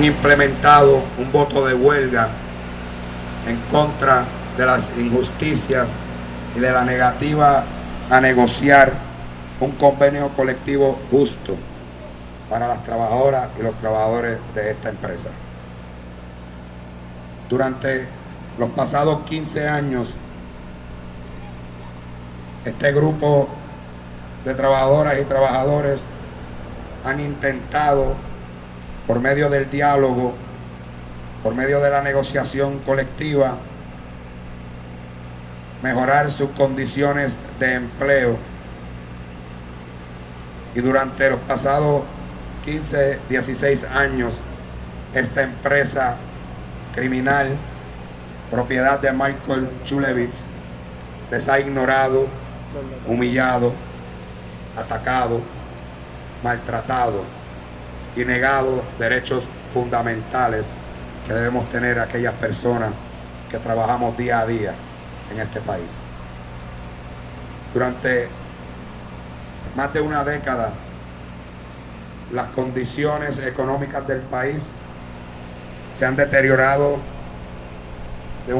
han implementado un voto de huelga en contra de las injusticias y de la negativa a negociar un convenio colectivo justo para las trabajadoras y los trabajadores de esta empresa. Durante los pasados 15 años, este grupo de trabajadoras y trabajadores han intentado, por medio del diálogo, por medio de la negociación colectiva, mejorar sus condiciones de empleo. Y durante los pasados 15, 16 años, esta empresa criminal, propiedad de Michael Chulevitz, les ha ignorado, humillado, atacado, maltratado y negado derechos fundamentales que debemos tener aquellas personas que trabajamos día a día en este país. Durante más de una década, las condiciones económicas del país se han deteriorado a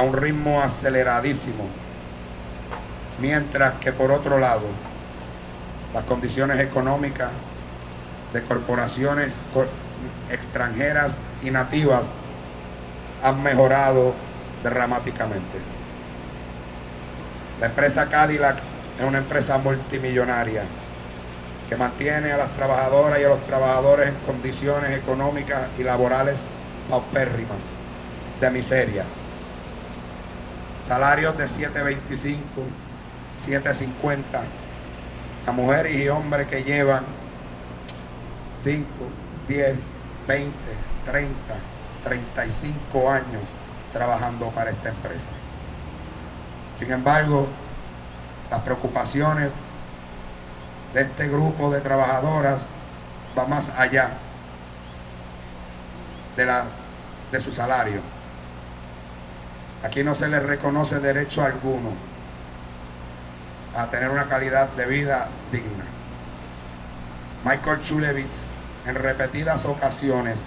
un ritmo aceleradísimo, mientras que, por otro lado, las condiciones económicas de corporaciones extranjeras y nativas han mejorado dramáticamente. La empresa Cadillac es una empresa multimillonaria que mantiene a las trabajadoras y a los trabajadores en condiciones económicas y laborales paupérrimas, de miseria. Salarios de $7.25, $7.50, a mujeres y hombres que llevan 5, 10, 20, 30, 35 años trabajando para esta empresa. Sin embargo, las preocupaciones de este grupo de trabajadoras va más allá de su salario. Aquí no se les reconoce derecho alguno a tener una calidad de vida digna. Michael Chulevitz, en repetidas ocasiones,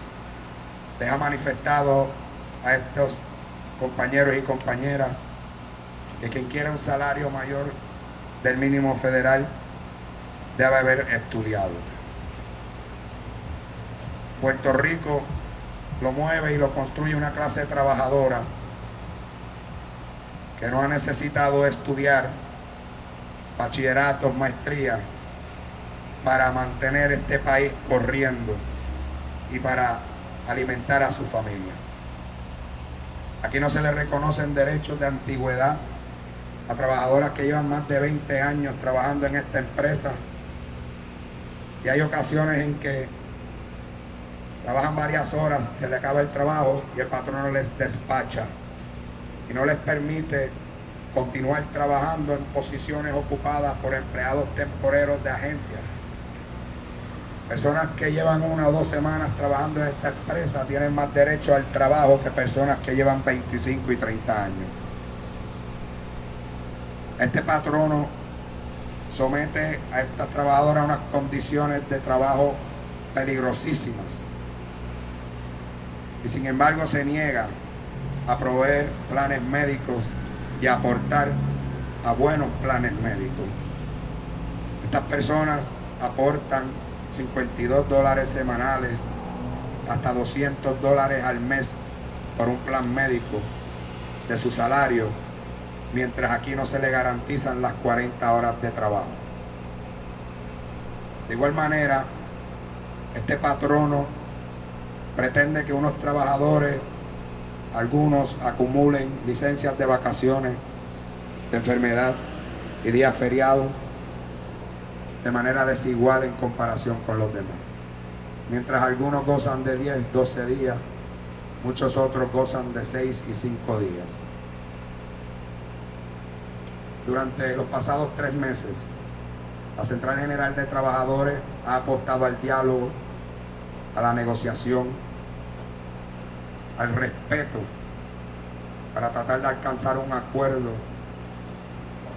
les ha manifestado a estos compañeros y compañeras que quien quiera un salario mayor del mínimo federal debe haber estudiado. Puerto Rico lo mueve y lo construye una clase trabajadora que no ha necesitado estudiar bachilleratos, maestrías, para mantener este país corriendo y para alimentar a su familia. Aquí no se le reconocen derechos de antigüedad a trabajadoras que llevan más de 20 años trabajando en esta empresa, y hay ocasiones en que trabajan varias horas, se le acaba el trabajo y el patrono les despacha y no les permite continuar trabajando en posiciones ocupadas por empleados temporeros de agencias. Personas que llevan 1 o 2 semanas trabajando en esta empresa tienen más derecho al trabajo que personas que llevan 25 y 30 años. Este patrono somete a estas trabajadoras a unas condiciones de trabajo peligrosísimas y, sin embargo, se niega a proveer planes médicos y aportar a buenos planes médicos. Estas personas aportan $52 semanales, hasta $200 al mes por un plan médico de su salario, mientras aquí no se le garantizan las 40 horas de trabajo. De igual manera, este patrono pretende que unos trabajadores, algunos, acumulen licencias de vacaciones, de enfermedad y días feriados de manera desigual en comparación con los demás. Mientras algunos gozan de 10, 12 días, muchos otros gozan de 6 y 5 días. Durante los pasados 3 meses, la Central General de Trabajadores ha apostado al diálogo, a la negociación, al respeto, para tratar de alcanzar un acuerdo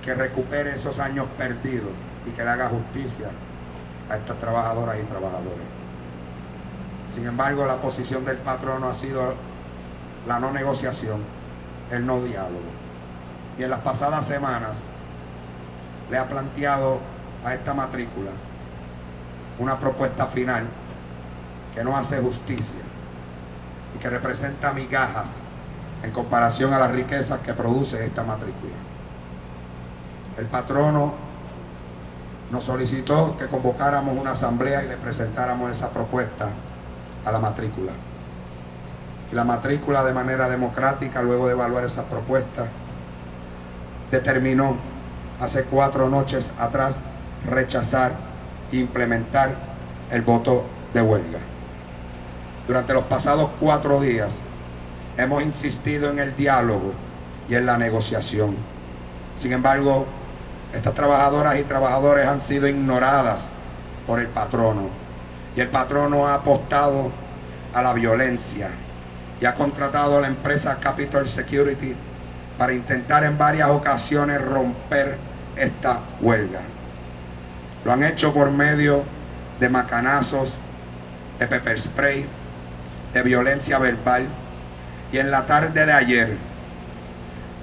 que recupere esos años perdidos y que le haga justicia a estas trabajadoras y trabajadores. Sin embargo, la posición del patrono ha sido la no negociación, el no diálogo. Y en las pasadas semanas le ha planteado a esta matrícula una propuesta final que no hace justicia y que representa migajas en comparación a las riquezas que produce esta matrícula. El patrono nos solicitó que convocáramos una asamblea y le presentáramos esa propuesta a la matrícula. Y la matrícula, de manera democrática, luego de evaluar esas propuestas, determinó hace 4 noches atrás rechazar e implementar el voto de huelga. Durante los pasados 4 días hemos insistido en el diálogo y en la negociación. Sin embargo, estas trabajadoras y trabajadores han sido ignoradas por el patrono, y el patrono ha apostado a la violencia y ha contratado a la empresa Capitol Security para intentar en varias ocasiones romper esta huelga. Lo han hecho por medio de macanazos, de pepper spray, de violencia verbal, y en la tarde de ayer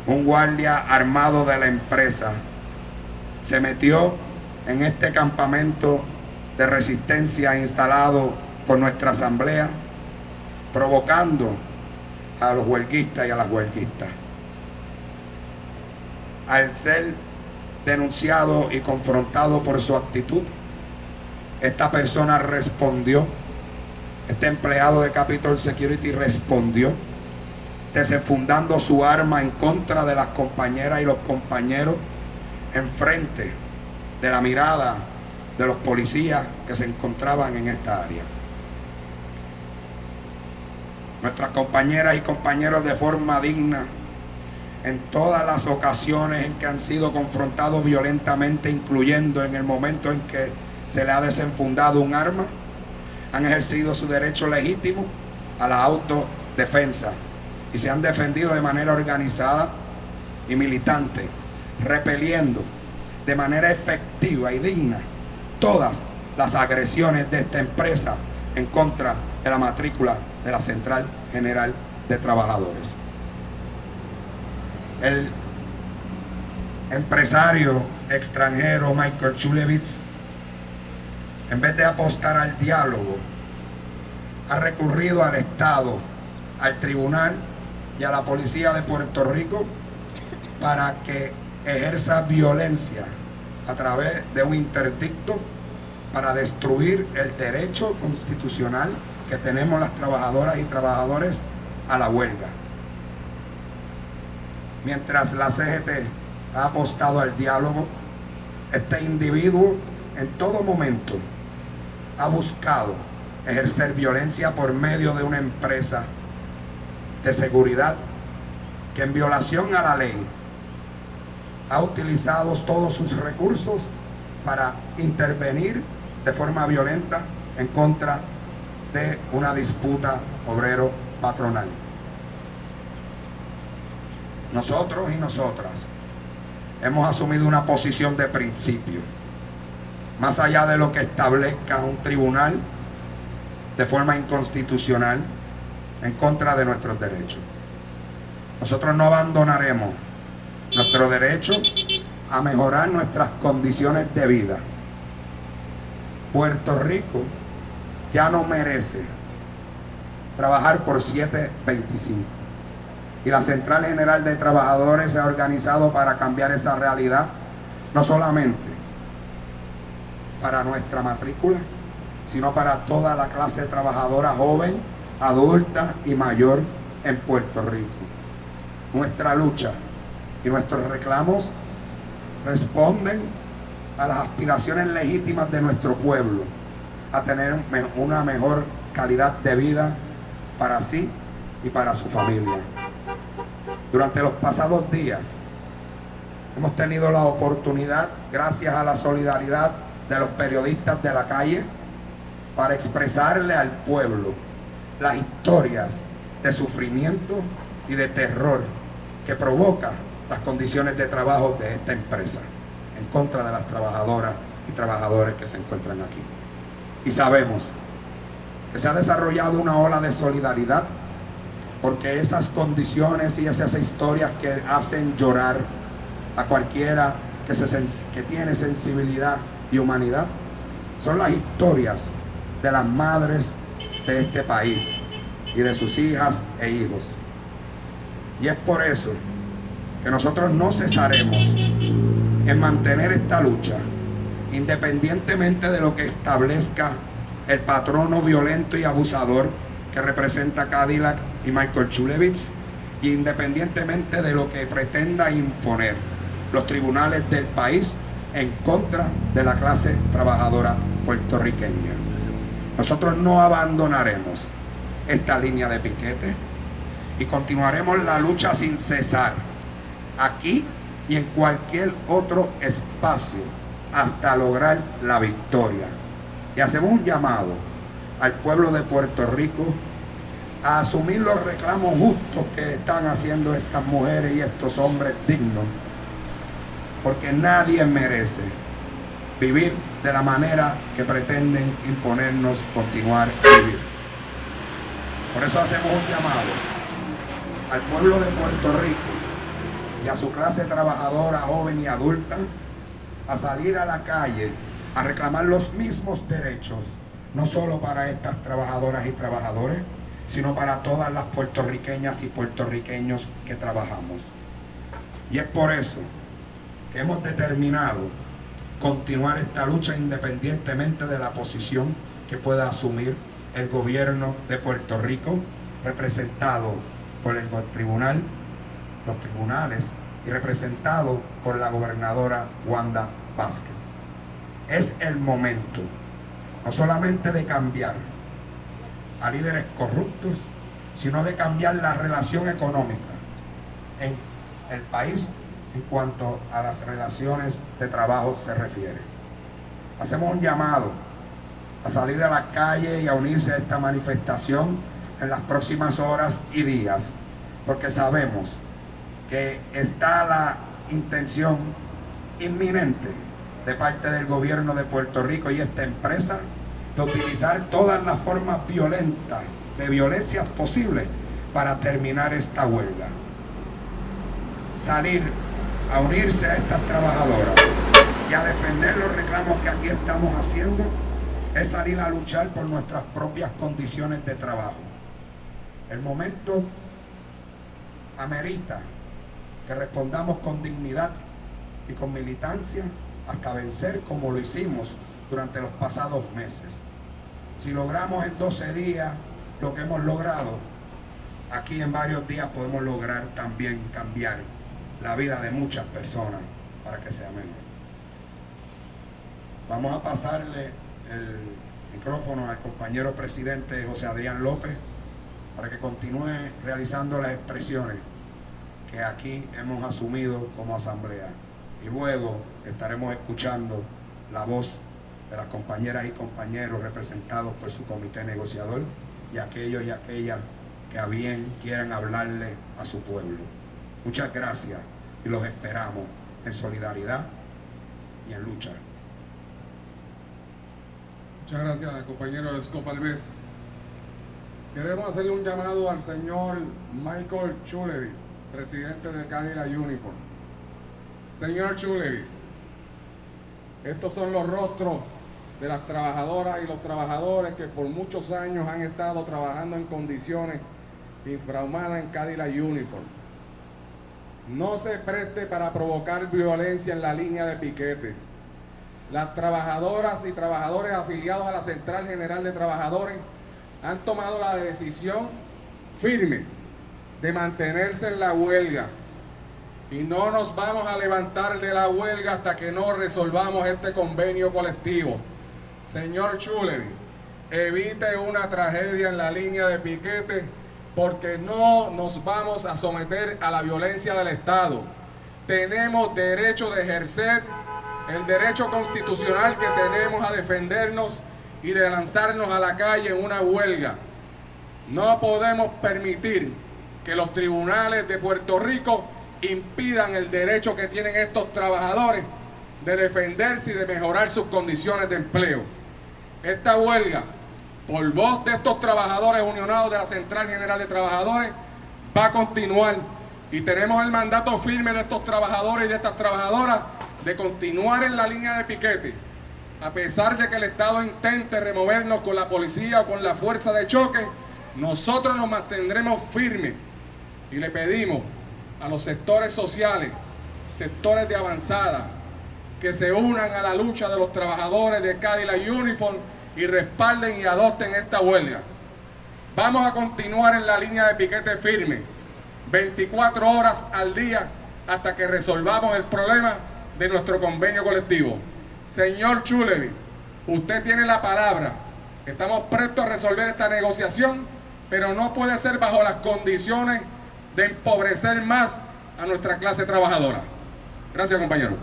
un guardia armado de la empresa se metió en este campamento de resistencia instalado por nuestra asamblea, provocando a los huelguistas y a las huelguistas. Al ser denunciado y confrontado por su actitud, esta persona respondió, este empleado de Capitol Security respondió, desenfundando su arma en contra de las compañeras y los compañeros, enfrente de la mirada de los policías que se encontraban en esta área. Nuestras compañeras y compañeros, de forma digna, en todas las ocasiones en que han sido confrontados violentamente, incluyendo en el momento en que se le ha desenfundado un arma, han ejercido su derecho legítimo a la autodefensa y se han defendido de manera organizada y militante, repeliendo de manera efectiva y digna todas las agresiones de esta empresa en contra de la matrícula de la Central General de Trabajadores. El empresario extranjero Michael Chulevitz, en vez de apostar al diálogo, ha recurrido al Estado, al tribunal y a la policía de Puerto Rico para que ejerza violencia a través de un interdicto para destruir el derecho constitucional que tenemos las trabajadoras y trabajadores a la huelga. Mientras la CGT ha apostado al diálogo, este individuo en todo momento ha buscado ejercer violencia por medio de una empresa de seguridad que, en violación a la ley, ha utilizado todos sus recursos para intervenir de forma violenta en contra de una disputa obrero-patronal. Nosotros y nosotras hemos asumido una posición de principio. Más allá de lo que establezca un tribunal de forma inconstitucional en contra de nuestros derechos, nosotros no abandonaremos nuestro derecho a mejorar nuestras condiciones de vida. Puerto Rico ya no merece trabajar por 7.25. Y la Central General de Trabajadores se ha organizado para cambiar esa realidad, no solamente para nuestra matrícula, sino para toda la clase trabajadora joven, adulta y mayor en Puerto Rico. Nuestra lucha y nuestros reclamos responden a las aspiraciones legítimas de nuestro pueblo a tener una mejor calidad de vida para sí y para su familia. Durante los pasados días hemos tenido la oportunidad, gracias a la solidaridad de los periodistas de la calle, para expresarle al pueblo las historias de sufrimiento y de terror que provoca las condiciones de trabajo de esta empresa en contra de las trabajadoras y trabajadores que se encuentran aquí. Y sabemos que que se ha desarrollado una ola de solidaridad, porque esas condiciones y esas historias que hacen llorar a cualquiera que tiene sensibilidad y humanidad, son las historias de las madres de este país y de sus hijas e hijos. Y es por eso que nosotros no cesaremos en mantener esta lucha, independientemente de lo que establezca el patrono violento y abusador que representa Cadillac y Michael Chulevitz, e independientemente de lo que pretenda imponer los tribunales del país en contra de la clase trabajadora puertorriqueña. Nosotros no abandonaremos esta línea de piquete y continuaremos la lucha sin cesar, aquí y en cualquier otro espacio, hasta lograr la victoria. Y hacemos un llamado al pueblo de Puerto Rico a asumir los reclamos justos que están haciendo estas mujeres y estos hombres dignos, porque nadie merece vivir de la manera que pretenden imponernos continuar a vivir. Por eso hacemos un llamado al pueblo de Puerto Rico y a su clase trabajadora, joven y adulta, a salir a la calle a reclamar los mismos derechos, no solo para estas trabajadoras y trabajadores, sino para todas las puertorriqueñas y puertorriqueños que trabajamos. Y es por eso que hemos determinado continuar esta lucha independientemente de la posición que pueda asumir el gobierno de Puerto Rico, representado por el tribunal, los tribunales, y representado por la gobernadora Wanda Vázquez. Es el momento no solamente de cambiar a líderes corruptos, sino de cambiar la relación económica en el país en cuanto a las relaciones de trabajo se refiere. Hacemos un llamado a salir a la calle y a unirse a esta manifestación en las próximas horas y días, porque sabemos que está la intención inminente de parte del gobierno de Puerto Rico y esta empresa de utilizar todas las formas violentas, de violencias posibles, para terminar esta huelga. Salir a unirse a estas trabajadoras y a defender los reclamos que aquí estamos haciendo es salir a luchar por nuestras propias condiciones de trabajo. El momento amerita que respondamos con dignidad y con militancia hasta vencer, como lo hicimos durante los pasados meses. Si logramos en 12 días lo que hemos logrado, aquí en varios días podemos lograr también cambiar la vida de muchas personas para que sea mejor. Vamos a pasarle el micrófono al compañero presidente José Adrián López para que continúe realizando las expresiones que aquí hemos asumido como asamblea. Y luego estaremos escuchando la voz de las compañeras y compañeros representados por su comité negociador y aquellos y aquellas que a bien quieran hablarle a su pueblo. Muchas gracias y los esperamos en solidaridad y en lucha. Muchas gracias, compañero Scott Barbés. Queremos hacerle un llamado al señor Michael Chulevitz, presidente de Cadillac Uniform. Señor Chulevitz, estos son los rostros de las trabajadoras y los trabajadores que por muchos años han estado trabajando en condiciones infrahumanas en Cadillac Uniform. No se preste para provocar violencia en la línea de piquete. Las trabajadoras y trabajadores afiliados a la Central General de Trabajadores han tomado la decisión firme de mantenerse en la huelga y no nos vamos a levantar de la huelga hasta que no resolvamos este convenio colectivo. Señor Chulevitz, evite una tragedia en la línea de piquete, porque no nos vamos a someter a la violencia del Estado. Tenemos derecho de ejercer el derecho constitucional que tenemos a defendernos y de lanzarnos a la calle en una huelga. No podemos permitir que los tribunales de Puerto Rico impidan el derecho que tienen estos trabajadores de defenderse y de mejorar sus condiciones de empleo. Esta huelga por voz de estos trabajadores unionados de la Central General de Trabajadores, va a continuar. Y tenemos el mandato firme de estos trabajadores y de estas trabajadoras de continuar en la línea de piquete, a pesar de que el Estado intente removernos con la policía o con la fuerza de choque. Nosotros nos mantendremos firmes y le pedimos a los sectores sociales, sectores de avanzada, que se unan a la lucha de los trabajadores de Cadillac Uniform y respalden y adopten esta huelga. Vamos a continuar en la línea de piquete firme, 24 horas al día, hasta que resolvamos el problema de nuestro convenio colectivo. Señor Chulevitz, usted tiene la palabra. Estamos prestos a resolver esta negociación, pero no puede ser bajo las condiciones de empobrecer más a nuestra clase trabajadora. Gracias, compañero.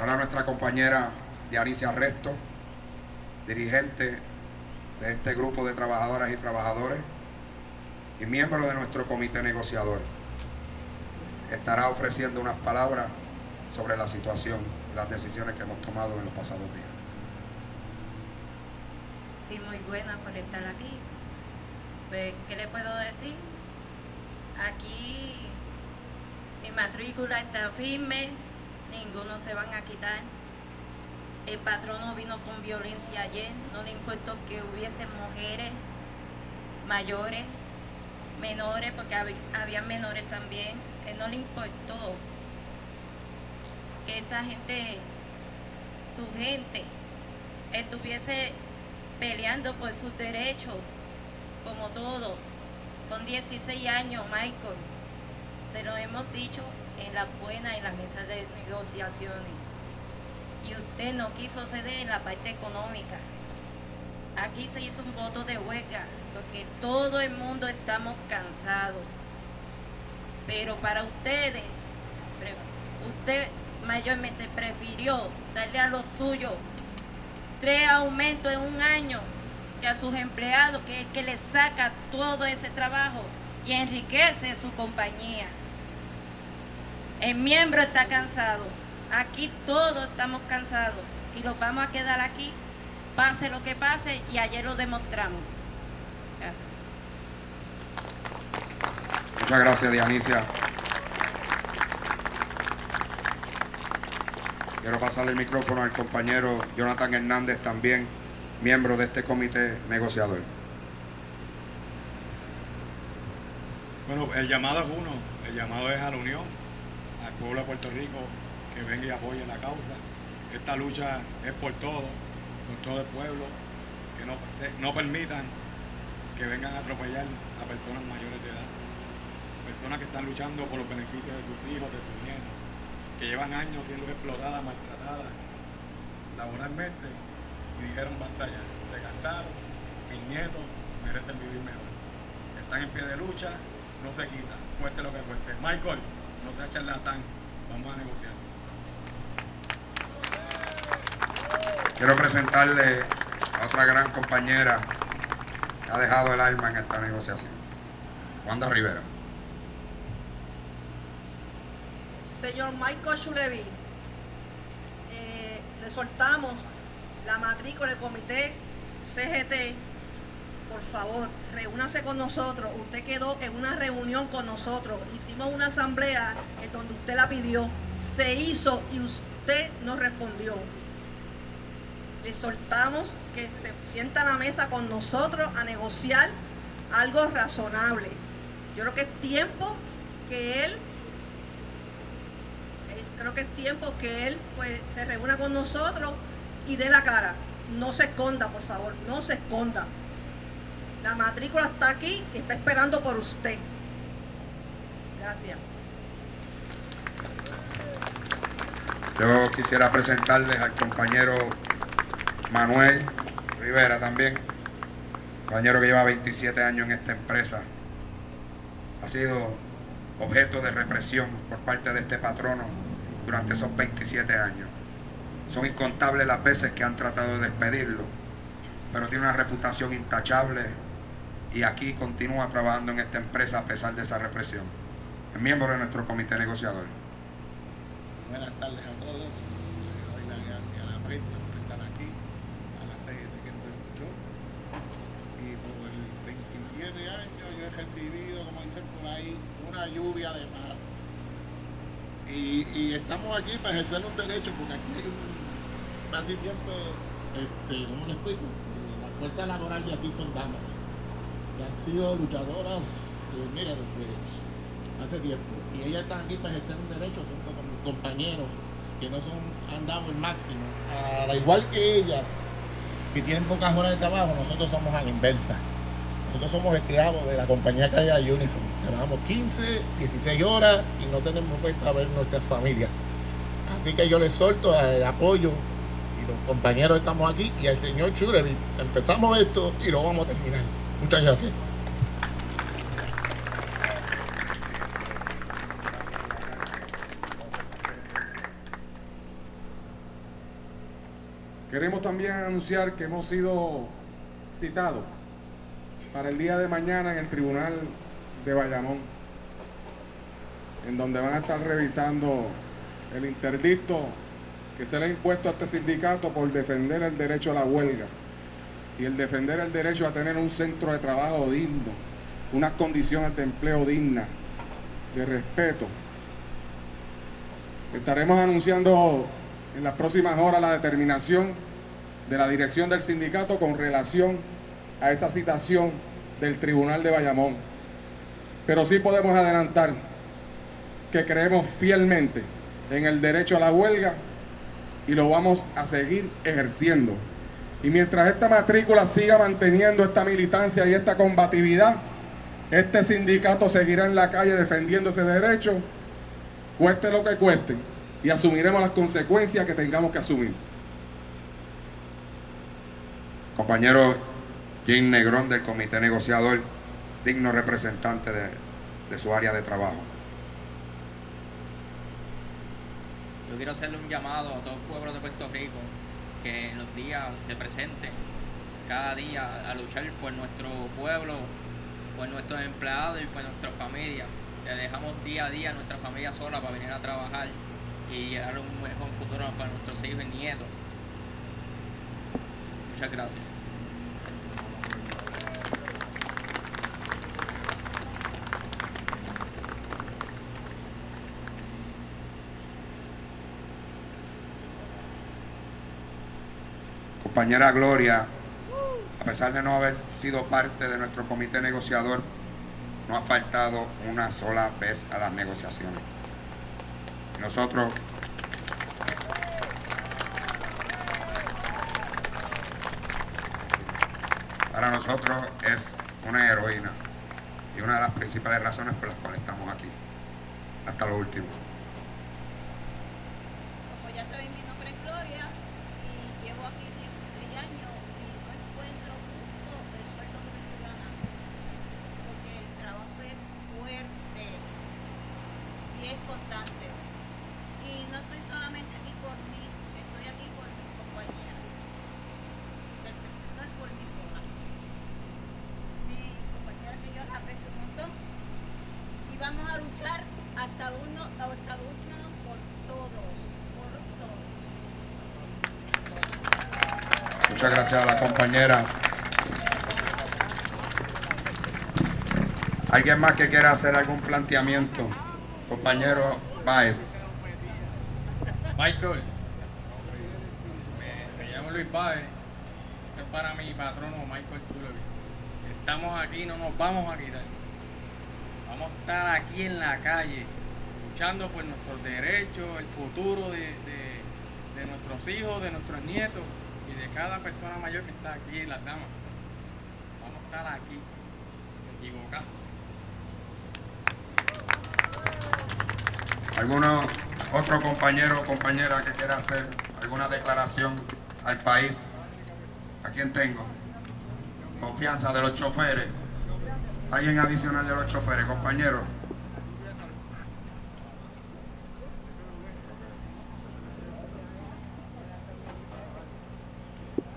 Ahora nuestra compañera Dionisia Resto, dirigente de este grupo de trabajadoras y trabajadores y miembro de nuestro comité negociador, estará ofreciendo unas palabras sobre la situación y las decisiones que hemos tomado en los pasados días. Sí, muy buena por estar aquí. Pues, ¿qué le puedo decir? Aquí mi matrícula está firme, ninguno se van a quitar. El patrono vino con violencia ayer, no le importó que hubiesen mujeres, mayores, menores, porque había menores también. Él no le importó que esta gente, su gente, estuviese peleando por sus derechos, como todo. Son 16 años, Michael. Se lo hemos dicho en las buenas, en las mesas de negociaciones. Y usted no quiso ceder en la parte económica. Aquí se hizo un voto de huelga, porque todo el mundo estamos cansados. Pero para ustedes, usted mayormente prefirió darle a los suyos 3 aumentos en un año y a sus empleados, que es que les saca todo ese trabajo y enriquece su compañía. El miembro está cansado, aquí todos estamos cansados y los vamos a quedar aquí, pase lo que pase, y ayer lo demostramos. Gracias. Muchas gracias, Dionisia. Quiero pasarle el micrófono al compañero Jonathan Hernández, también miembro de este comité negociador. Bueno, el llamado es uno, el llamado es a la unión, al pueblo de Puerto Rico, que venga y apoye la causa. Esta lucha es por todo el pueblo, que no permitan que vengan a atropellar a personas mayores de edad, personas que están luchando por los beneficios de sus hijos, de sus nietos, que llevan años siendo explotadas, maltratadas laboralmente, y dijeron basta ya, se cansaron, mis nietos merecen vivir mejor. Están en pie de lucha, no se quita, cueste lo que cueste. Michael, no seas charlatán, vamos a negociar. Quiero presentarle a otra gran compañera que ha dejado el alma en esta negociación, Wanda Rivera. Señor Michael Chulevitz, le soltamos la matrícula del comité CGT. Por favor, reúnase con nosotros. Usted quedó en una reunión con nosotros. Hicimos una asamblea en donde usted la pidió. Se hizo y usted no respondió. Le soltamos que se sienta a la mesa con nosotros a negociar algo razonable. Yo creo que es tiempo que él... pues, se reúna con nosotros y dé la cara. No se esconda, por favor, no se esconda. La matrícula está aquí y está esperando por usted. Gracias. Yo quisiera presentarles al compañero Manuel Rivera también, compañero que lleva 27 años en esta empresa. Ha sido objeto de represión por parte de este patrono durante esos 27 años. Son incontables las veces que han tratado de despedirlo, pero tiene una reputación intachable, y aquí continúa trabajando en esta empresa a pesar de esa represión. Es miembro de nuestro comité negociador. Buenas tardes a todos. Les doy las gracias a la prensa por estar aquí a las 6 de que nos escuchó. Y por 27 años yo he recibido, como dicen por ahí, una lluvia de paz. Y estamos aquí para ejercer un derecho, porque aquí hay un, casi siempre, ¿cómo lo explico? Las fuerzas laborales de aquí son damas, que han sido luchadoras, mira, desde hace tiempo. Y ellas están aquí para ejercer un derecho junto con mis compañeros, que no son, han dado el máximo. Al igual que ellas, que tienen pocas horas de trabajo, nosotros somos a la inversa. Nosotros somos esclavos de la compañía Cadillac Uniform. Trabajamos 15, 16 horas y no tenemos que ir a ver nuestras familias. Así que yo les suelto el apoyo y los compañeros estamos aquí y al señor Chulevitz. Empezamos esto y lo vamos a terminar. Muchas gracias. Queremos también anunciar que hemos sido citados para el día de mañana en el Tribunal de Bayamón, en donde van a estar revisando el interdicto que se le ha impuesto a este sindicato por defender el derecho a la huelga y el defender el derecho a tener un centro de trabajo digno, unas condiciones de empleo dignas, de respeto. Estaremos anunciando en las próximas horas la determinación de la dirección del sindicato con relación a esa citación del Tribunal de Bayamón. Pero sí podemos adelantar que creemos fielmente en el derecho a la huelga y lo vamos a seguir ejerciendo. Y mientras esta matrícula siga manteniendo esta militancia y esta combatividad, este sindicato seguirá en la calle defendiendo ese derecho, cueste lo que cueste, y asumiremos las consecuencias que tengamos que asumir. Compañero Jim Negrón, del comité negociador, digno representante de su área de trabajo. Yo quiero hacerle un llamado a todo el pueblo de Puerto Rico que en los días se presenten cada día a luchar por nuestro pueblo, por nuestros empleados y por nuestras familias. Le dejamos día a día a nuestra familia sola para venir a trabajar y llegar a un mejor futuro para nuestros hijos y nietos. Muchas gracias. Compañera Gloria, a pesar de no haber sido parte de nuestro comité negociador, no ha faltado una sola vez a las negociaciones. Para nosotros es una heroína y una de las principales razones por las cuales estamos aquí, hasta lo último. Muchas gracias a la compañera. ¿Alguien más que quiera hacer algún planteamiento? Compañero Báez. Michael, me llamo Luis Báez. Esto es para mi patrono Michael Chulevitz. Estamos aquí, no nos vamos a quitar. Vamos a estar aquí en la calle, luchando por nuestros derechos, el futuro de nuestros hijos, de nuestros nietos. Y de cada persona mayor que está aquí, las damas, vamos a estar aquí, equivocados. ¿Alguno otro compañero o compañera que quiera hacer alguna declaración al país? ¿A quién tengo? Confianza de los choferes. ¿Alguien adicional de los choferes, compañero?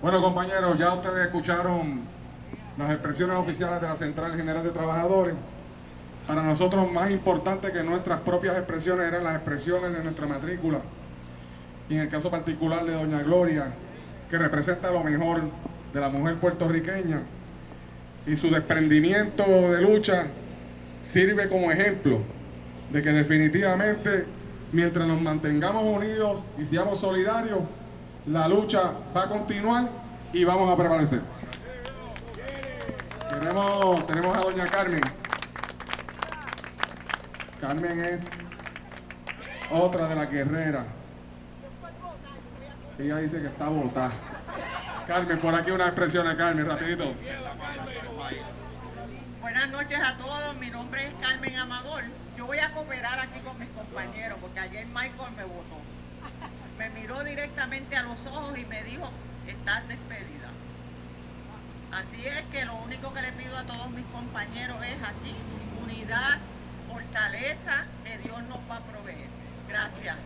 Bueno, compañeros, ya ustedes escucharon las expresiones oficiales de la Central General de Trabajadores. Para nosotros más importante que nuestras propias expresiones eran las expresiones de nuestra matrícula, y en el caso particular de Doña Gloria, que representa lo mejor de la mujer puertorriqueña, y su desprendimiento de lucha sirve como ejemplo de que definitivamente, mientras nos mantengamos unidos y seamos solidarios, la lucha va a continuar y vamos a prevalecer. Tenemos a Doña Carmen. Carmen es otra de las guerreras. Ella dice que está botada. Carmen, por aquí una expresión a Carmen, rapidito. Buenas noches a todos, mi nombre es Carmen Amador. Yo voy a cooperar aquí con mis compañeros porque ayer Michael me votó. Me miró directamente a los ojos y me dijo, estás despedida. Así es que lo único que le pido a todos mis compañeros es aquí, unidad, fortaleza, que Dios nos va a proveer. Gracias.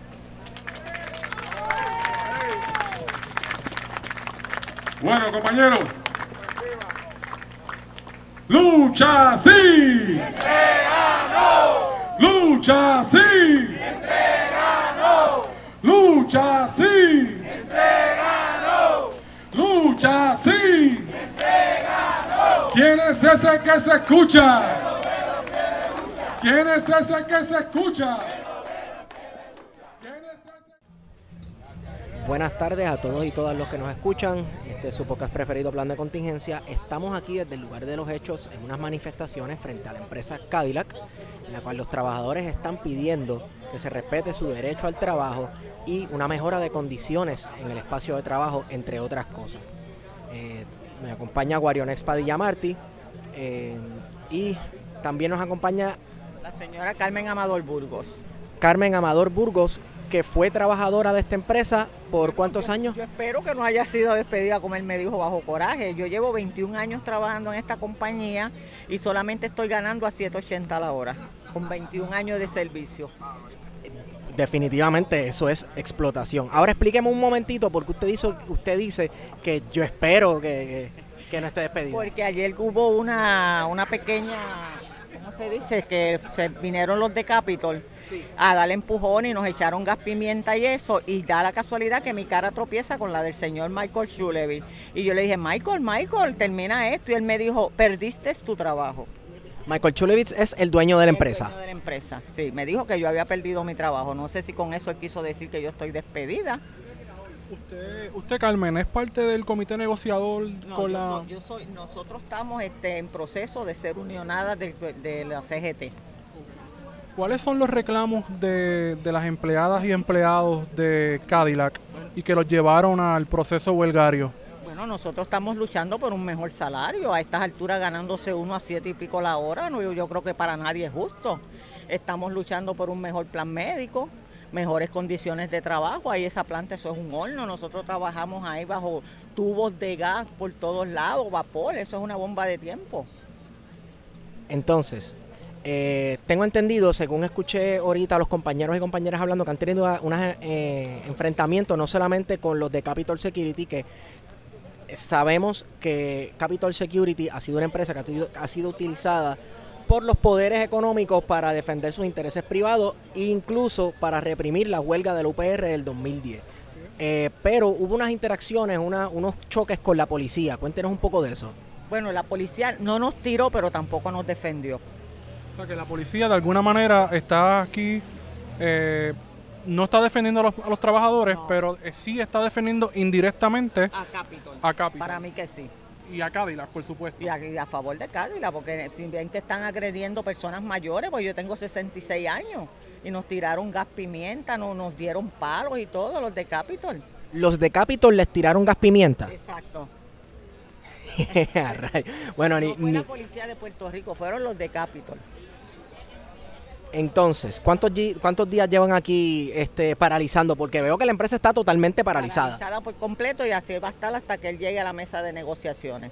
Bueno, compañeros, lucha sí, lucha sí, lucha sí, lucha sí. ¿Quién es ese que se escucha? ¿Quién es ese que se escucha? Buenas tardes a todos y todas los que nos escuchan. Este es su podcast preferido, Plan de Contingencia. Estamos aquí desde el lugar de los hechos en unas manifestaciones frente a la empresa Cadillac, en la cual los trabajadores están pidiendo que se respete su derecho al trabajo y una mejora de condiciones en el espacio de trabajo, entre otras cosas. Me acompaña Guarionex Padilla Martí y también nos acompaña la señora Carmen Amador Burgos. Carmen Amador Burgos, que fue trabajadora de esta empresa por cuántos años. Yo espero que no haya sido despedida, como él me dijo, bajo coraje. Yo llevo 21 años trabajando en esta compañía y solamente estoy ganando a $7.80 la hora, con 21 años de servicio. Definitivamente eso es explotación. Ahora explíqueme un momentito, porque usted dice que yo espero que no esté despedida. Porque ayer hubo una pequeña... Se dice que se vinieron los de Capitol a darle empujón y nos echaron gas pimienta y eso, y da la casualidad que mi cara tropieza con la del señor Michael Chulevitz, y yo le dije, Michael, termina esto, y él me dijo, perdiste tu trabajo. Michael Chulevitz es el dueño de la empresa. El dueño de la empresa, sí, me dijo que yo había perdido mi trabajo. No sé si con eso él quiso decir que yo estoy despedida. Usted, Carmen, ¿es parte del comité negociador? No, con la... yo soy, nosotros estamos en proceso de ser unionadas de la CGT. ¿Cuáles son los reclamos de las empleadas y empleados de Cadillac y que los llevaron al proceso huelgario? Bueno, nosotros estamos luchando por un mejor salario. A estas alturas ganándose uno a $7 y pico la hora, no, yo creo que para nadie es justo. Estamos luchando por un mejor plan médico, mejores condiciones de trabajo. Ahí esa planta, eso es un horno, nosotros trabajamos ahí bajo tubos de gas por todos lados, vapor, eso es una bomba de tiempo. Entonces, tengo entendido, según escuché ahorita a los compañeros y compañeras hablando, que han tenido unos enfrentamientos no solamente con los de Capitol Security, que sabemos que Capitol Security ha sido una empresa que ha sido utilizada por los poderes económicos para defender sus intereses privados e incluso para reprimir la huelga del UPR del 2010. Pero hubo unas interacciones, unos choques con la policía. Cuéntenos un poco de eso. Bueno, la policía no nos tiró, pero tampoco nos defendió. O sea que la policía de alguna manera está aquí, no está defendiendo a los trabajadores, no, pero sí está defendiendo indirectamente a Capitol. Para mí que sí. Y a Cadillac, por supuesto. Y a favor de Cadillac, porque simplemente están agrediendo personas mayores, pues yo tengo 66 años, y nos tiraron gas pimienta, nos dieron palos y todo, los de Capitol. ¿Los de Capitol les tiraron gas pimienta? Exacto. Bueno, no fue la policía de Puerto Rico, fueron los de Capitol. Entonces, ¿cuántos días llevan aquí paralizando? Porque veo que la empresa está totalmente paralizada. Paralizada por completo, y así va a estar hasta que él llegue a la mesa de negociaciones.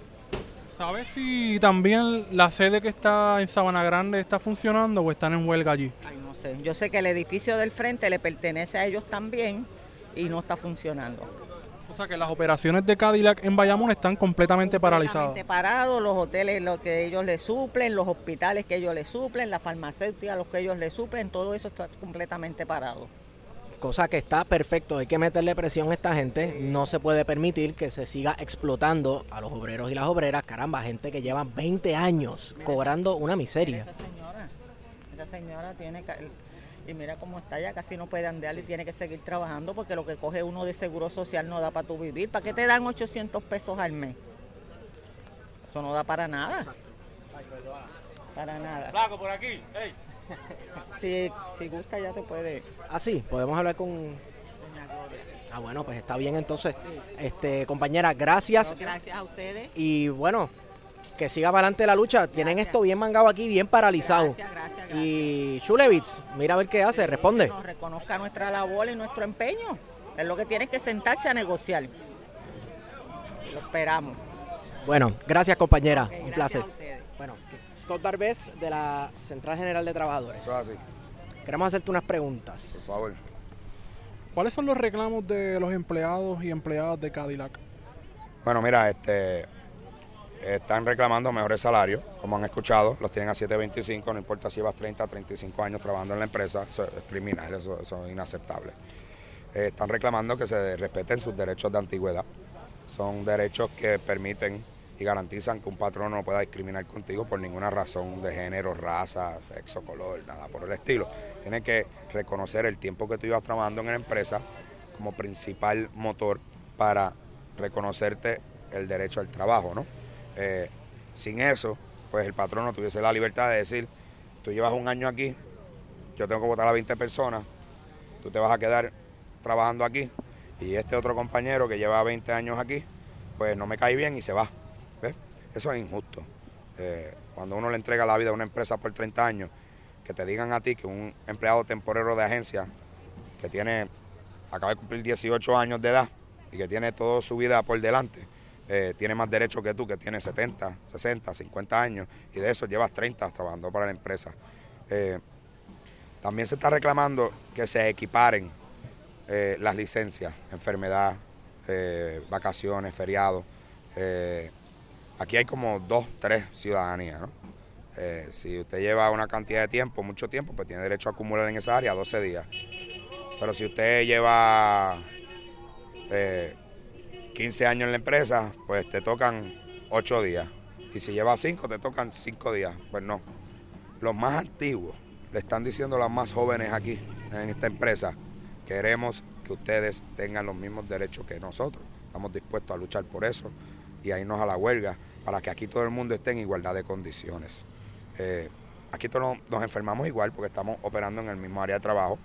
¿Sabes si también la sede que está en Sabana Grande está funcionando o están en huelga allí? Ay, no sé. Yo sé que el edificio del frente le pertenece a ellos también y no está funcionando. O sea que las operaciones de Cadillac en Bayamón están completamente paralizadas. Parados, los hoteles los que ellos les suplen, los hospitales que ellos les suplen, las farmacéuticas los que ellos les suplen, todo eso está completamente parado. Cosa que está perfecto, hay que meterle presión a esta gente, no se puede permitir que se siga explotando a los obreros y las obreras, caramba, gente que lleva 20 años cobrando una miseria. Esa señora tiene que... Y mira cómo está, ya casi no puede andar y tiene que seguir trabajando porque lo que coge uno de seguro social no da para tu vivir. ¿Para qué te dan 800 pesos al mes? Eso no da para nada. Ay, perdona. Para nada. Flaco, por aquí. Hey. Si gusta ya te puede. Ah, sí, podemos hablar con... Ah, bueno, pues está bien entonces. Compañera, gracias. No, gracias a ustedes. Y bueno, que siga para adelante la lucha. Gracias. Tienen esto bien mangado aquí, bien paralizado. Gracias. Y Chulevitz, mira a ver qué hace, responde. Que nos reconozca nuestra labor y nuestro empeño. Es lo que tiene que sentarse a negociar. Lo esperamos. Bueno, gracias compañera, okay, un placer. Bueno, Scott Barbés de la Central General de Trabajadores. Eso es así. Queremos hacerte unas preguntas. Por favor. ¿Cuáles son los reclamos de los empleados y empleadas de Cadillac? Bueno, mira, están reclamando mejores salarios, como han escuchado, los tienen a 7.25, no importa si vas 30, 35 años trabajando en la empresa, eso es criminal, eso es inaceptable. Están reclamando que se respeten sus derechos de antigüedad, son derechos que permiten y garantizan que un patrón no pueda discriminar contigo por ninguna razón de género, raza, sexo, color, nada por el estilo. Tienen que reconocer el tiempo que tú ibas trabajando en la empresa como principal motor para reconocerte el derecho al trabajo, ¿no? Sin eso, pues el patrón no tuviese la libertad de decir, tú llevas un año aquí, yo tengo que votar a 20 personas, tú te vas a quedar trabajando aquí y este otro compañero que lleva 20 años aquí, pues no me cae bien y se va. ¿Ves? Eso es injusto. Cuando uno le entrega la vida a una empresa por 30 años, que te digan a ti que un empleado temporero de agencia que acaba de cumplir 18 años de edad y que tiene toda su vida por delante, tiene más derechos que tú, que tienes 70, 60, 50 años, y de eso llevas 30 trabajando para la empresa. También se está reclamando que se equiparen las licencias, enfermedad, vacaciones, feriados. Aquí hay como 2, 3 ciudadanías, ¿no? Si usted lleva una cantidad de tiempo, mucho tiempo, pues tiene derecho a acumular en esa área 12 días. Pero si usted lleva... 15 años en la empresa, pues te tocan 8 días. Y si llevas 5, te tocan 5 días. Pues no. Los más antiguos, le están diciendo a los más jóvenes aquí, en esta empresa, queremos que ustedes tengan los mismos derechos que nosotros. Estamos dispuestos a luchar por eso y a irnos a la huelga para que aquí todo el mundo esté en igualdad de condiciones. Aquí todos nos enfermamos igual porque estamos operando en el mismo área de trabajo.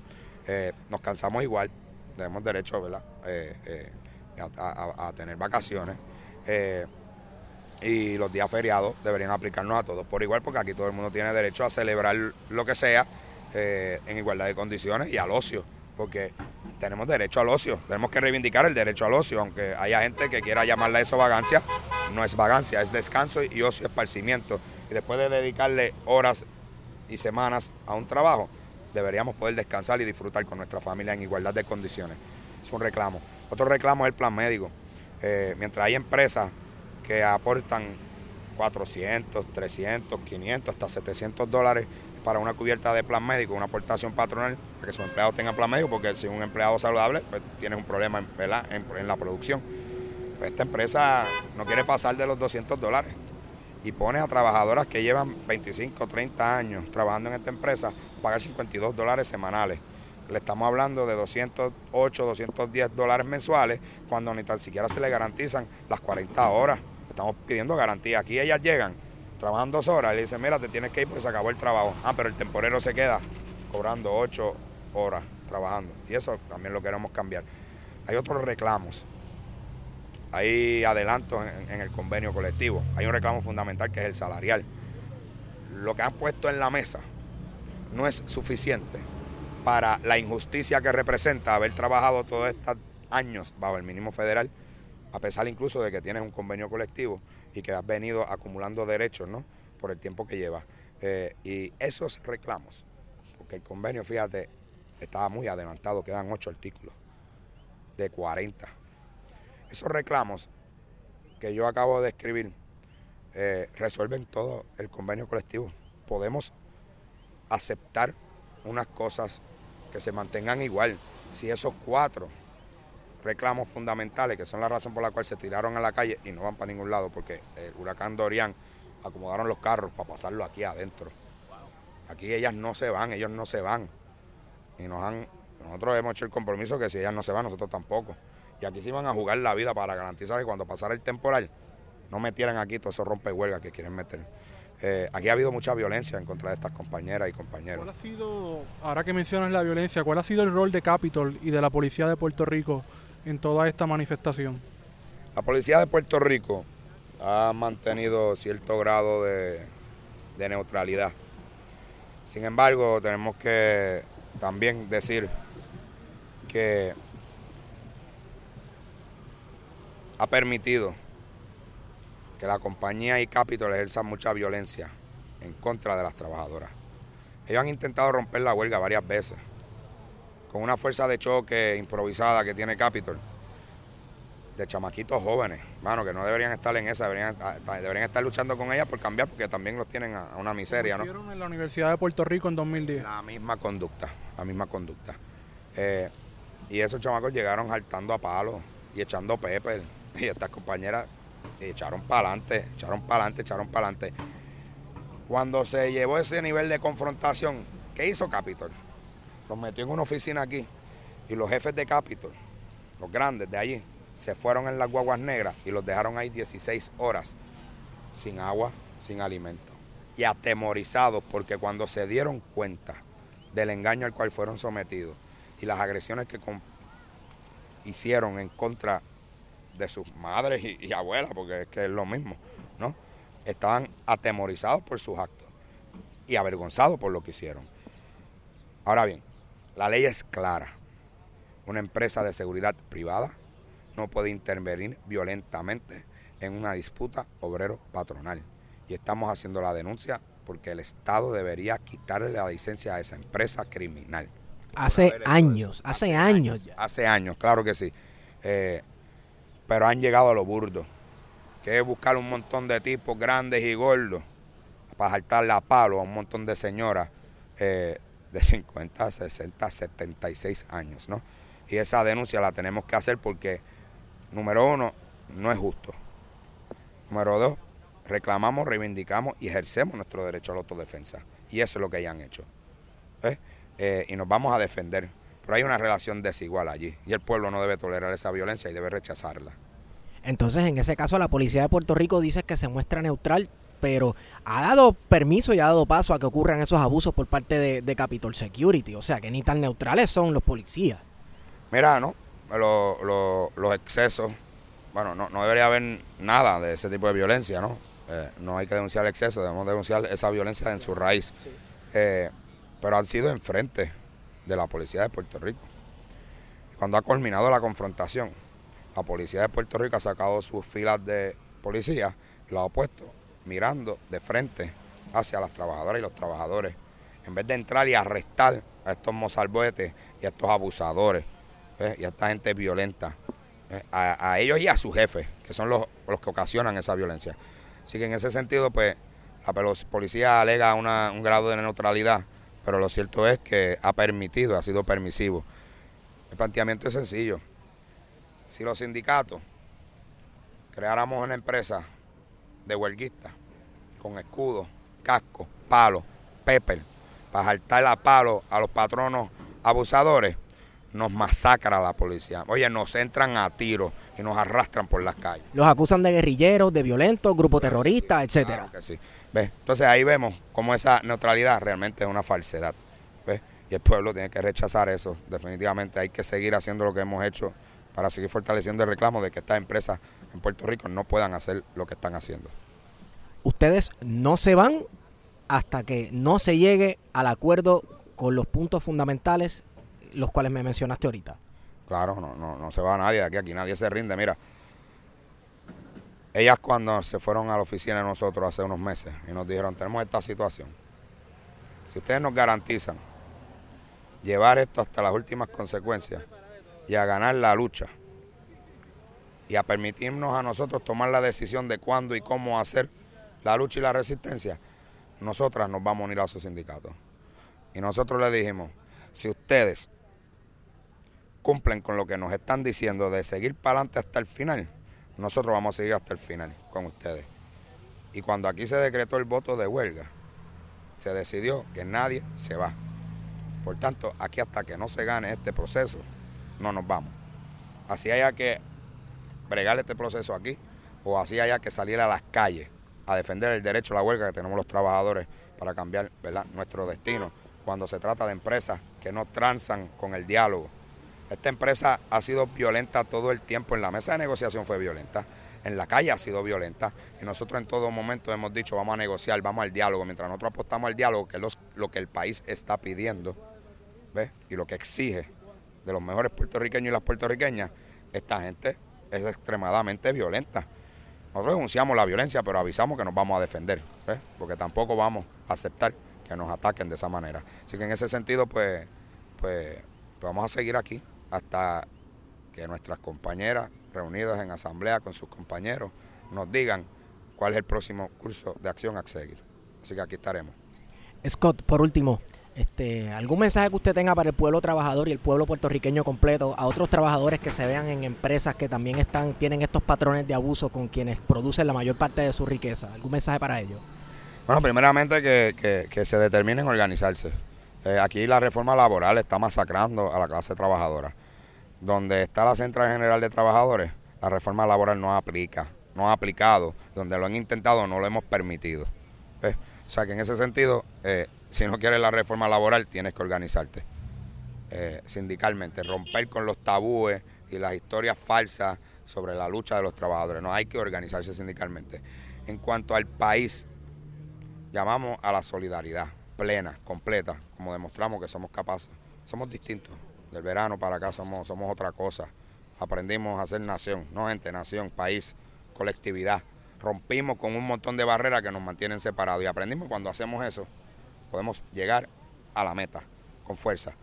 Nos cansamos igual, tenemos derecho, ¿verdad? A tener vacaciones y los días feriados deberían aplicarnos a todos por igual porque aquí todo el mundo tiene derecho a celebrar lo que sea en igualdad de condiciones y al ocio porque tenemos derecho al ocio, tenemos que reivindicar el derecho al ocio, aunque haya gente que quiera llamarla eso vagancia, no es vagancia, es descanso y ocio, esparcimiento y después de dedicarle horas y semanas a un trabajo deberíamos poder descansar y disfrutar con nuestra familia en igualdad de condiciones, es un reclamo. Otro reclamo es el plan médico. Mientras hay empresas que aportan 400, 300, 500, hasta $700 para una cubierta de plan médico, una aportación patronal para que sus empleados tengan plan médico, porque si un empleado saludable, pues tienes un problema en la producción. Pues esta empresa no quiere pasar de los $200 y pones a trabajadoras que llevan 25, 30 años trabajando en esta empresa a pagar $52 semanales. Le estamos hablando de $210 mensuales cuando ni tan siquiera se le garantizan las 40 horas. Estamos pidiendo garantía. Aquí ellas llegan, trabajan 2 horas y le dicen, mira, te tienes que ir porque se acabó el trabajo. Ah, pero el temporero se queda cobrando 8 horas trabajando. Y eso también lo queremos cambiar. Hay otros reclamos. Hay adelantos en el convenio colectivo. Hay un reclamo fundamental que es el salarial. Lo que han puesto en la mesa no es suficiente para la injusticia que representa haber trabajado todos estos años bajo el mínimo federal, a pesar incluso de que tienes un convenio colectivo y que has venido acumulando derechos, ¿no?, por el tiempo que llevas. Y esos reclamos, porque el convenio, fíjate, estaba muy adelantado, quedan 8 artículos de 40. esos reclamos que yo acabo de escribir resuelven todo el convenio colectivo. Podemos aceptar unas cosas que se mantengan igual. Si esos 4 reclamos fundamentales, que son la razón por la cual se tiraron a la calle y no van para ningún lado, porque el huracán Dorian acomodaron los carros para pasarlo aquí adentro. Aquí ellas no se van, ellos no se van. Y nosotros hemos hecho el compromiso que si ellas no se van, nosotros tampoco. Y aquí se iban a jugar la vida para garantizar que cuando pasara el temporal no metieran aquí todos esos rompehuelgas que quieren meter. Aquí ha habido mucha violencia en contra de estas compañeras y compañeros. ¿Cuál ha sido, ahora que mencionas la violencia, cuál ha sido el rol de Capitol y de la Policía de Puerto Rico en toda esta manifestación? La Policía de Puerto Rico ha mantenido cierto grado de neutralidad. Sin embargo, tenemos que también decir que ha permitido que la compañía y Capitol ejerzan mucha violencia en contra de las trabajadoras. Ellos han intentado romper la huelga varias veces con una fuerza de choque improvisada que tiene Capitol, de chamaquitos jóvenes, mano, que no deberían estar en esa, deberían estar luchando con ellas por cambiar, porque también los tienen a una miseria, ¿no? Hicieron en la Universidad de Puerto Rico en 2010. La misma conducta. Y esos chamacos llegaron jaltando a palos y echando pepper, y estas compañeras echaron para adelante. Cuando se llevó ese nivel de confrontación, ¿qué hizo Capitol? Los metió en una oficina aquí, y los jefes de Capitol, los grandes de allí, se fueron en las guaguas negras y los dejaron ahí 16 horas sin agua, sin alimento, y atemorizados, porque cuando se dieron cuenta del engaño al cual fueron sometidos y las agresiones que hicieron en contra de sus madres y abuelas, porque es que es lo mismo, ¿no? Estaban atemorizados por sus actos y avergonzados por lo que hicieron. Ahora bien, la ley es clara. Una empresa de seguridad privada no puede intervenir violentamente en una disputa obrero-patronal. Y estamos haciendo la denuncia porque el Estado debería quitarle la licencia a esa empresa criminal. Hace años, claro que sí. Pero han llegado a lo burdo, que es buscar un montón de tipos grandes y gordos para jaltarle a palo a un montón de señoras de 50, 60, 76 años, ¿no? Y esa denuncia la tenemos que hacer porque, número 1, no es justo. Número 2, reclamamos, reivindicamos y ejercemos nuestro derecho a la autodefensa. Y eso es lo que ya han hecho. Y nos vamos a defender. Pero hay una relación desigual allí. Y el pueblo no debe tolerar esa violencia y debe rechazarla. Entonces, en ese caso, la Policía de Puerto Rico dice que se muestra neutral, pero ha dado permiso y ha dado paso a que ocurran esos abusos por parte de Capitol Security. O sea, que ni tan neutrales son los policías. Mira, ¿no? Los excesos, bueno, no debería haber nada de ese tipo de violencia, ¿no? No hay que denunciar el exceso, debemos denunciar esa violencia en su raíz. Pero han sido enfrente de la Policía de Puerto Rico. Cuando ha culminado la confrontación, la Policía de Puerto Rico ha sacado sus filas de policía y las ha puesto mirando de frente hacia las trabajadoras y los trabajadores, en vez de entrar y arrestar a estos mozalbetes y a estos abusadores. Y a esta gente violenta, a ellos y a sus jefes, que son los que ocasionan esa violencia. Así que en ese sentido, pues, la policía alega un grado de neutralidad, pero lo cierto es que ha sido permisivo. El planteamiento es sencillo. Si los sindicatos creáramos una empresa de huelguistas con escudos, cascos, palos, pepper, para jaltar a palos a los patronos abusadores, nos masacra la policía. Oye, nos entran a tiros y nos arrastran por las calles. Los acusan de guerrilleros, de violentos, grupos terroristas, etcétera. Claro que sí. ¿Ves? Entonces ahí vemos cómo esa neutralidad realmente es una falsedad. ¿Ves? Y el pueblo tiene que rechazar eso. Definitivamente hay que seguir haciendo lo que hemos hecho para seguir fortaleciendo el reclamo de que estas empresas en Puerto Rico no puedan hacer lo que están haciendo. Ustedes no se van hasta que no se llegue al acuerdo con los puntos fundamentales, los cuales me mencionaste ahorita. Claro, no se va nadie de aquí nadie se rinde. Mira, ellas cuando se fueron a la oficina de nosotros hace unos meses y nos dijeron, tenemos esta situación. Si ustedes nos garantizan llevar esto hasta las últimas consecuencias y a ganar la lucha, y a permitirnos a nosotros tomar la decisión de cuándo y cómo hacer la lucha y la resistencia, nosotras nos vamos a unir a esos sindicatos. Y nosotros le dijimos, si ustedes cumplen con lo que nos están diciendo de seguir para adelante hasta el final, nosotros vamos a seguir hasta el final con ustedes. Y cuando aquí se decretó el voto de huelga, se decidió que nadie se va. Por tanto, aquí hasta que no se gane este proceso, no nos vamos. Así haya que bregar este proceso aquí, o así haya que salir a las calles a defender el derecho a la huelga que tenemos los trabajadores para cambiar, ¿verdad?, nuestro destino cuando se trata de empresas que no transan con el diálogo. Esta empresa ha sido violenta todo el tiempo, en la mesa de negociación fue violenta, en la calle ha sido violenta, y nosotros en todo momento hemos dicho vamos a negociar, vamos al diálogo, mientras nosotros apostamos al diálogo, que es lo que el país está pidiendo, ¿ves?, y lo que exige de los mejores puertorriqueños y las puertorriqueñas, esta gente es extremadamente violenta. Nosotros denunciamos la violencia, pero avisamos que nos vamos a defender, ¿ves?, porque tampoco vamos a aceptar que nos ataquen de esa manera. Así que en ese sentido, pues vamos a seguir aquí hasta que nuestras compañeras reunidas en asamblea con sus compañeros nos digan cuál es el próximo curso de acción a seguir. Así que aquí estaremos. Scott, por último, ¿algún mensaje que usted tenga para el pueblo trabajador y el pueblo puertorriqueño completo, a otros trabajadores que se vean en empresas que también tienen estos patrones de abuso con quienes producen la mayor parte de su riqueza? ¿Algún mensaje para ellos? Bueno, primeramente que se determinen organizarse. Aquí la reforma laboral está masacrando a la clase trabajadora. Donde está la Central General de Trabajadores, la reforma laboral no aplica, no ha aplicado. Donde lo han intentado, no lo hemos permitido. ¿Ves? O sea que en ese sentido, si no quieres la reforma laboral, tienes que organizarte sindicalmente, romper con los tabúes y las historias falsas sobre la lucha de los trabajadores. No, hay que organizarse sindicalmente. En cuanto al país, llamamos a la solidaridad plena, completa, como demostramos que somos capaces. Somos distintos. Del verano para acá somos otra cosa. Aprendimos a ser nación, no gente, nación, país, colectividad. Rompimos con un montón de barreras que nos mantienen separados y aprendimos cuando hacemos eso, podemos llegar a la meta con fuerza.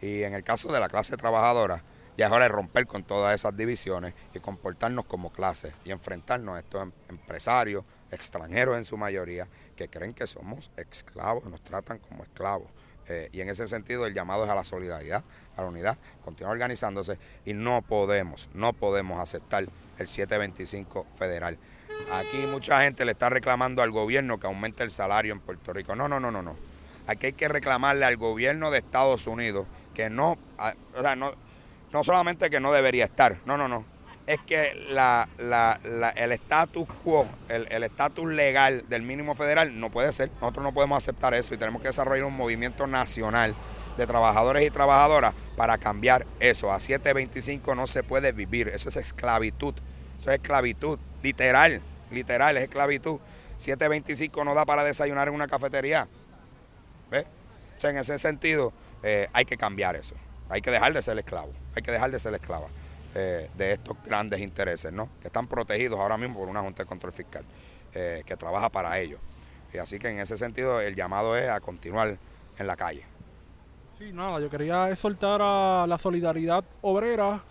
Y en el caso de la clase trabajadora, ya es hora de romper con todas esas divisiones y comportarnos como clase y enfrentarnos a estos empresarios, extranjeros en su mayoría, que creen que somos esclavos, nos tratan como esclavos. Y en ese sentido el llamado es a la solidaridad, a la unidad, continuar organizándose, y no podemos aceptar el 725 federal. Aquí mucha gente le está reclamando al gobierno que aumente el salario en Puerto Rico. No. Aquí hay que reclamarle al gobierno de Estados Unidos que no solamente que no debería estar, no. Es que el status quo, el estatus legal del mínimo federal no puede ser. Nosotros no podemos aceptar eso y tenemos que desarrollar un movimiento nacional de trabajadores y trabajadoras para cambiar eso. A 725 no se puede vivir. Eso es esclavitud. Literal, es esclavitud. 725 no da para desayunar en una cafetería. ¿Ves? O sea, en ese sentido hay que cambiar eso. Hay que dejar de ser esclavo, hay que dejar de ser esclava. De estos grandes intereses, ¿no?, que están protegidos ahora mismo por una Junta de Control Fiscal que trabaja para ellos. Y así que en ese sentido el llamado es a continuar en la calle. Sí, nada, yo quería exhortar a la solidaridad obrera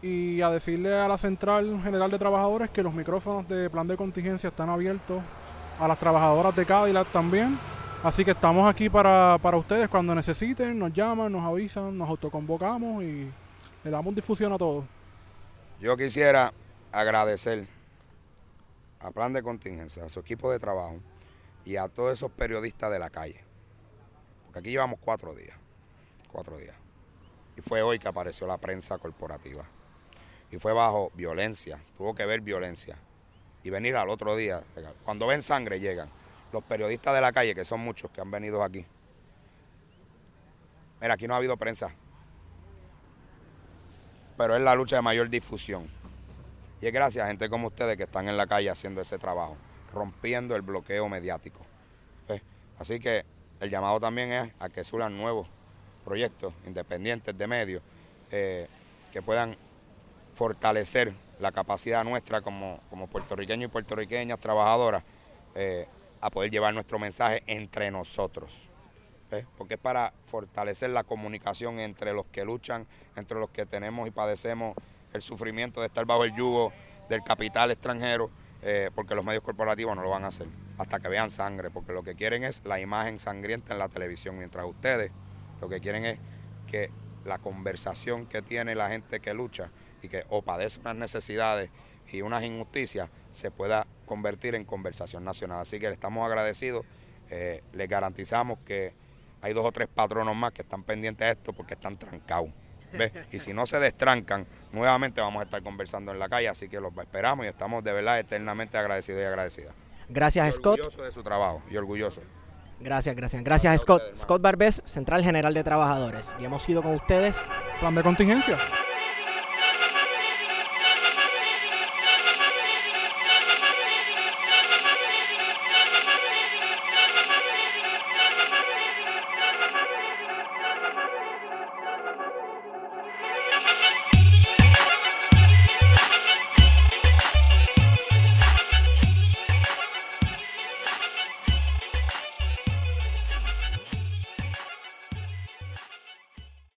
y a decirle a la Central General de Trabajadores que los micrófonos de Plan de Contingencia están abiertos a las trabajadoras de Cadillac también. Así que estamos aquí para ustedes cuando necesiten, nos llaman, nos avisan, nos autoconvocamos y le damos difusión a todos. Yo quisiera agradecer a Plan de Contingencia, a su equipo de trabajo y a todos esos periodistas de la calle. Porque aquí llevamos cuatro días. Y fue hoy que apareció la prensa corporativa. Y fue bajo violencia, tuvo que ver violencia. Y venir al otro día, cuando ven sangre llegan. Los periodistas de la calle, que son muchos que han venido aquí. Mira, aquí no ha habido prensa, pero es la lucha de mayor difusión. Y es gracias a gente como ustedes que están en la calle haciendo ese trabajo, rompiendo el bloqueo mediático. ¿Ves? Así que el llamado también es a que surjan nuevos proyectos independientes de medios que puedan fortalecer la capacidad nuestra como puertorriqueños y puertorriqueñas trabajadoras a poder llevar nuestro mensaje entre nosotros. Porque es para fortalecer la comunicación entre los que luchan, entre los que tenemos y padecemos el sufrimiento de estar bajo el yugo del capital extranjero, porque los medios corporativos no lo van a hacer hasta que vean sangre, porque lo que quieren es la imagen sangrienta en la televisión, mientras ustedes lo que quieren es que la conversación que tiene la gente que lucha y que o padece unas necesidades y unas injusticias se pueda convertir en conversación nacional. Así que le estamos agradecidos, les garantizamos que hay 2 o 3 patronos más que están pendientes de esto porque están trancados. ¿Ves? Y si no se destrancan, nuevamente vamos a estar conversando en la calle, así que los esperamos y estamos de verdad eternamente agradecidos y agradecidas. Gracias, Scott. Orgulloso de su trabajo y orgulloso. Gracias. Gracias, Scott. Scott Barbés, Central General de Trabajadores. Y hemos ido con ustedes. Plan de Contingencia.